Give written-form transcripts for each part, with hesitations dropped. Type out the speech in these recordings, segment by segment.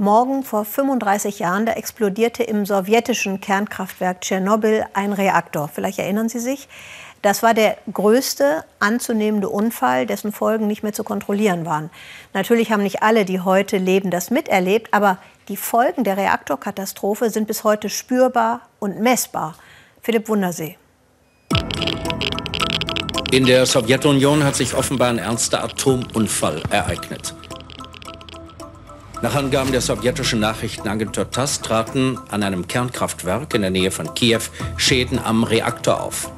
Morgen vor 35 Jahren, da explodierte im sowjetischen Kernkraftwerk Tschernobyl ein Reaktor. Vielleicht erinnern Sie sich. Das war der größte anzunehmende Unfall, dessen Folgen nicht mehr zu kontrollieren waren. Natürlich haben nicht alle, die heute leben, das miterlebt, aber die Folgen der Reaktorkatastrophe sind bis heute spürbar und messbar. Philipp Wundersee. In der Sowjetunion hat sich offenbar ein ernster Atomunfall ereignet. Nach Angaben der sowjetischen Nachrichtenagentur TASS traten an einem Kernkraftwerk in der Nähe von Kiew Schäden am Reaktor auf.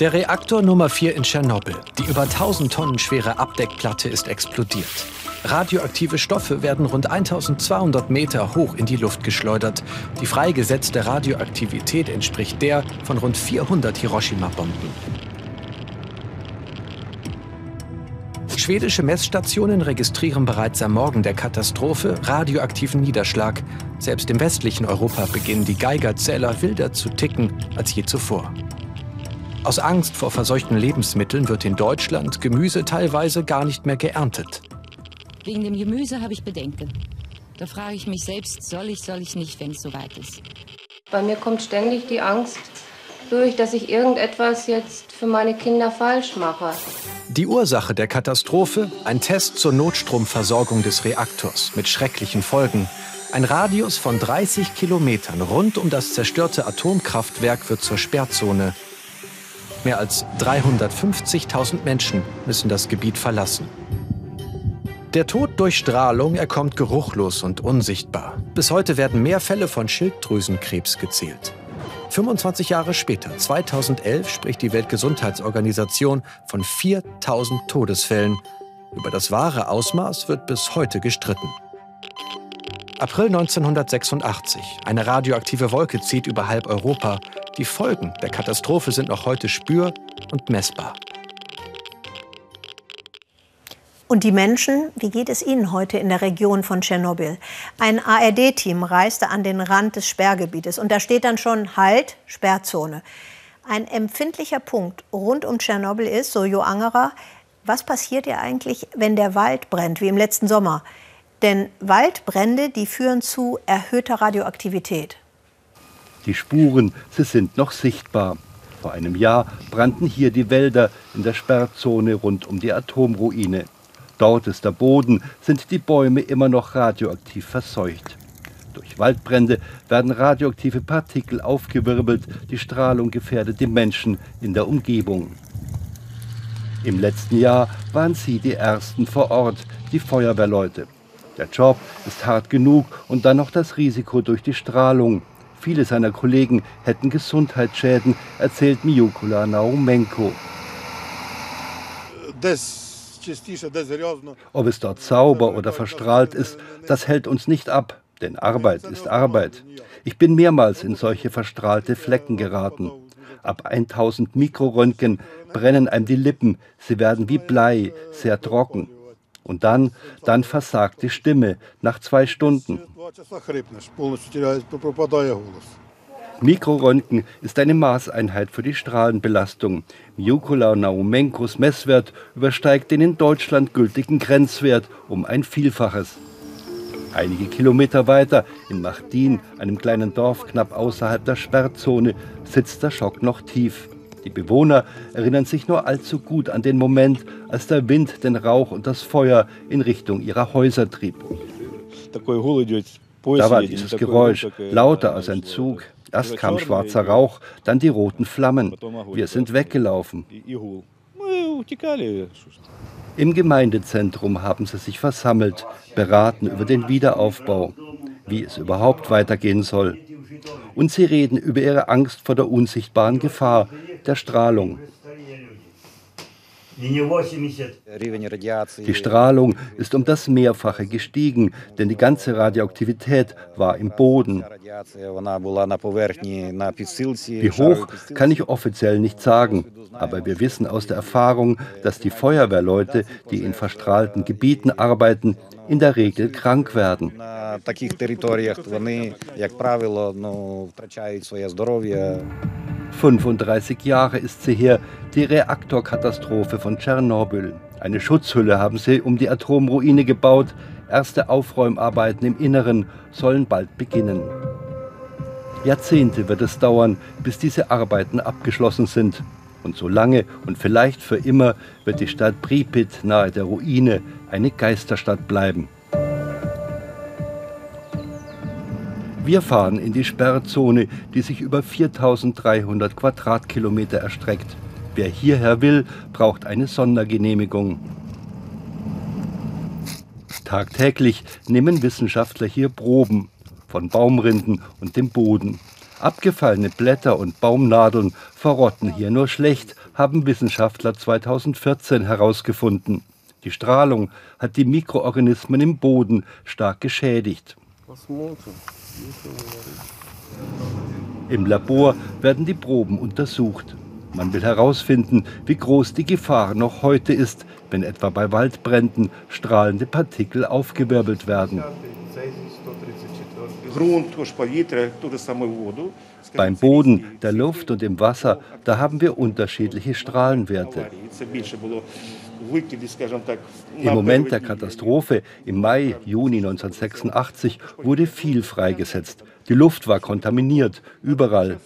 Der Reaktor Nummer 4 in Tschernobyl, die über 1000 Tonnen schwere Abdeckplatte, ist explodiert. Radioaktive Stoffe werden rund 1200 Meter hoch in die Luft geschleudert. Die freigesetzte Radioaktivität entspricht der von rund 400 Hiroshima-Bomben. Schwedische Messstationen registrieren bereits am Morgen der Katastrophe radioaktiven Niederschlag. Selbst im westlichen Europa beginnen die Geigerzähler wilder zu ticken als je zuvor. Aus Angst vor verseuchten Lebensmitteln wird in Deutschland Gemüse teilweise gar nicht mehr geerntet. Wegen dem Gemüse habe ich Bedenken. Da frage ich mich selbst, soll ich nicht, wenn es soweit ist. Bei mir kommt ständig die Angst durch, dass ich irgendetwas jetzt für meine Kinder falsch mache. Die Ursache der Katastrophe? Ein Test zur Notstromversorgung des Reaktors mit schrecklichen Folgen. Ein Radius von 30 Kilometern rund um das zerstörte Atomkraftwerk wird zur Sperrzone. Mehr als 350.000 Menschen müssen das Gebiet verlassen. Der Tod durch Strahlung erkommt geruchlos und unsichtbar. Bis heute werden mehr Fälle von Schilddrüsenkrebs gezählt. 25 Jahre später, 2011, spricht die Weltgesundheitsorganisation von 4000 Todesfällen. Über das wahre Ausmaß wird bis heute gestritten. April 1986. Eine radioaktive Wolke zieht über halb Europa. Die Folgen der Katastrophe sind noch heute spür- und messbar. Und die Menschen, wie geht es ihnen heute in der Region von Tschernobyl? Ein ARD-Team reiste an den Rand des Sperrgebietes. Und da steht dann schon, halt, Sperrzone. Ein empfindlicher Punkt rund um Tschernobyl ist, so Jo Angerer, was passiert hier eigentlich, wenn der Wald brennt, wie im letzten Sommer? Denn Waldbrände, die führen zu erhöhter Radioaktivität. Die Spuren, sie sind noch sichtbar. Vor einem Jahr brannten hier die Wälder in der Sperrzone rund um die Atomruine. Dort ist der Boden, sind die Bäume immer noch radioaktiv verseucht. Durch Waldbrände werden radioaktive Partikel aufgewirbelt, die Strahlung gefährdet die Menschen in der Umgebung. Im letzten Jahr waren sie die Ersten vor Ort, die Feuerwehrleute. Der Job ist hart genug und dann noch das Risiko durch die Strahlung. Viele seiner Kollegen hätten Gesundheitsschäden, erzählt Mykola Naumenko. Ob es dort sauber oder verstrahlt ist, das hält uns nicht ab, denn Arbeit ist Arbeit. Ich bin mehrmals in solche verstrahlte Flecken geraten. Ab 1000 Mikroröntgen brennen einem die Lippen, sie werden wie Blei, sehr trocken. Und dann versagt die Stimme nach 2 Stunden. Mikroröntgen ist eine Maßeinheit für die Strahlenbelastung. Mykola Naumenkos Messwert übersteigt den in Deutschland gültigen Grenzwert um ein Vielfaches. Einige Kilometer weiter, in Mardin, einem kleinen Dorf knapp außerhalb der Sperrzone, sitzt der Schock noch tief. Die Bewohner erinnern sich nur allzu gut an den Moment, als der Wind den Rauch und das Feuer in Richtung ihrer Häuser trieb. Da war dieses Geräusch, lauter als ein Zug. Erst kam schwarzer Rauch, dann die roten Flammen. Wir sind weggelaufen. Im Gemeindezentrum haben sie sich versammelt, beraten über den Wiederaufbau, wie es überhaupt weitergehen soll. Und sie reden über ihre Angst vor der unsichtbaren Gefahr der Strahlung. Die Strahlung ist um das Mehrfache gestiegen, denn die ganze Radioaktivität war im Boden. Wie hoch, kann ich offiziell nicht sagen. Aber wir wissen aus der Erfahrung, dass die Feuerwehrleute, die in verstrahlten Gebieten arbeiten, in der Regel krank werden. Mhm. 35 Jahre ist sie her, die Reaktorkatastrophe von Tschernobyl. Eine Schutzhülle haben sie um die Atomruine gebaut, Erste Aufräumarbeiten im Inneren sollen bald beginnen. Jahrzehnte wird es dauern, bis diese Arbeiten abgeschlossen sind. Und so lange und vielleicht für immer wird die Stadt Pripyat nahe der Ruine eine Geisterstadt bleiben. Wir fahren in die Sperrzone, die sich über 4.300 Quadratkilometer erstreckt. Wer hierher will, braucht eine Sondergenehmigung. Tagtäglich nehmen Wissenschaftler hier Proben von Baumrinden und dem Boden. Abgefallene Blätter und Baumnadeln verrotten hier nur schlecht, haben Wissenschaftler 2014 herausgefunden. Die Strahlung hat die Mikroorganismen im Boden stark geschädigt. Im Labor werden die Proben untersucht. Man will herausfinden, wie groß die Gefahr noch heute ist, wenn etwa bei Waldbränden strahlende Partikel aufgewirbelt werden. Beim Boden, der Luft und im Wasser, da haben wir unterschiedliche Strahlenwerte. Im Moment der Katastrophe, im Mai, Juni 1986, wurde viel freigesetzt. Die Luft war kontaminiert, überall.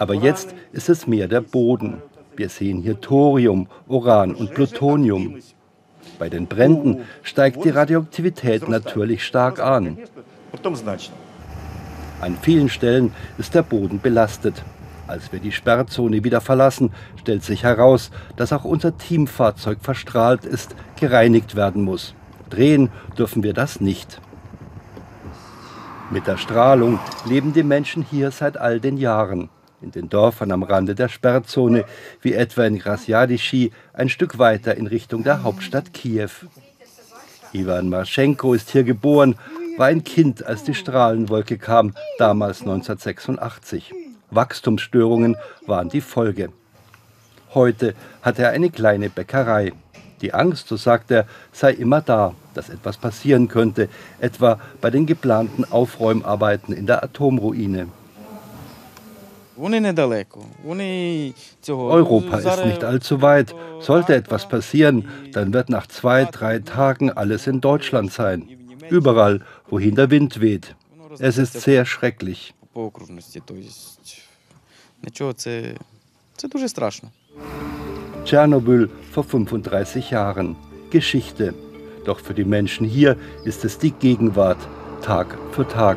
Aber jetzt ist es mehr der Boden. Wir sehen hier Thorium, Uran und Plutonium. Bei den Bränden steigt die Radioaktivität natürlich stark an. An vielen Stellen ist der Boden belastet. Als wir die Sperrzone wieder verlassen, stellt sich heraus, dass auch unser Teamfahrzeug verstrahlt ist, gereinigt werden muss. Drehen dürfen wir das nicht. Mit der Strahlung leben die Menschen hier seit all den Jahren. In den Dörfern am Rande der Sperrzone, wie etwa in Grazjadzschi, ein Stück weiter in Richtung der Hauptstadt Kiew. Ivan Marschenko ist hier geboren, war ein Kind, als die Strahlenwolke kam, damals 1986. Wachstumsstörungen waren die Folge. Heute hat er eine kleine Bäckerei. Die Angst, so sagt er, sei immer da, dass etwas passieren könnte, etwa bei den geplanten Aufräumarbeiten in der Atomruine. Europa ist nicht allzu weit. Sollte etwas passieren, dann wird nach 2, 3 Tagen alles in Deutschland sein. Überall, wohin der Wind weht. Es ist sehr schrecklich. Tschernobyl vor 35 Jahren. Geschichte. Doch für die Menschen hier ist es die Gegenwart, Tag für Tag.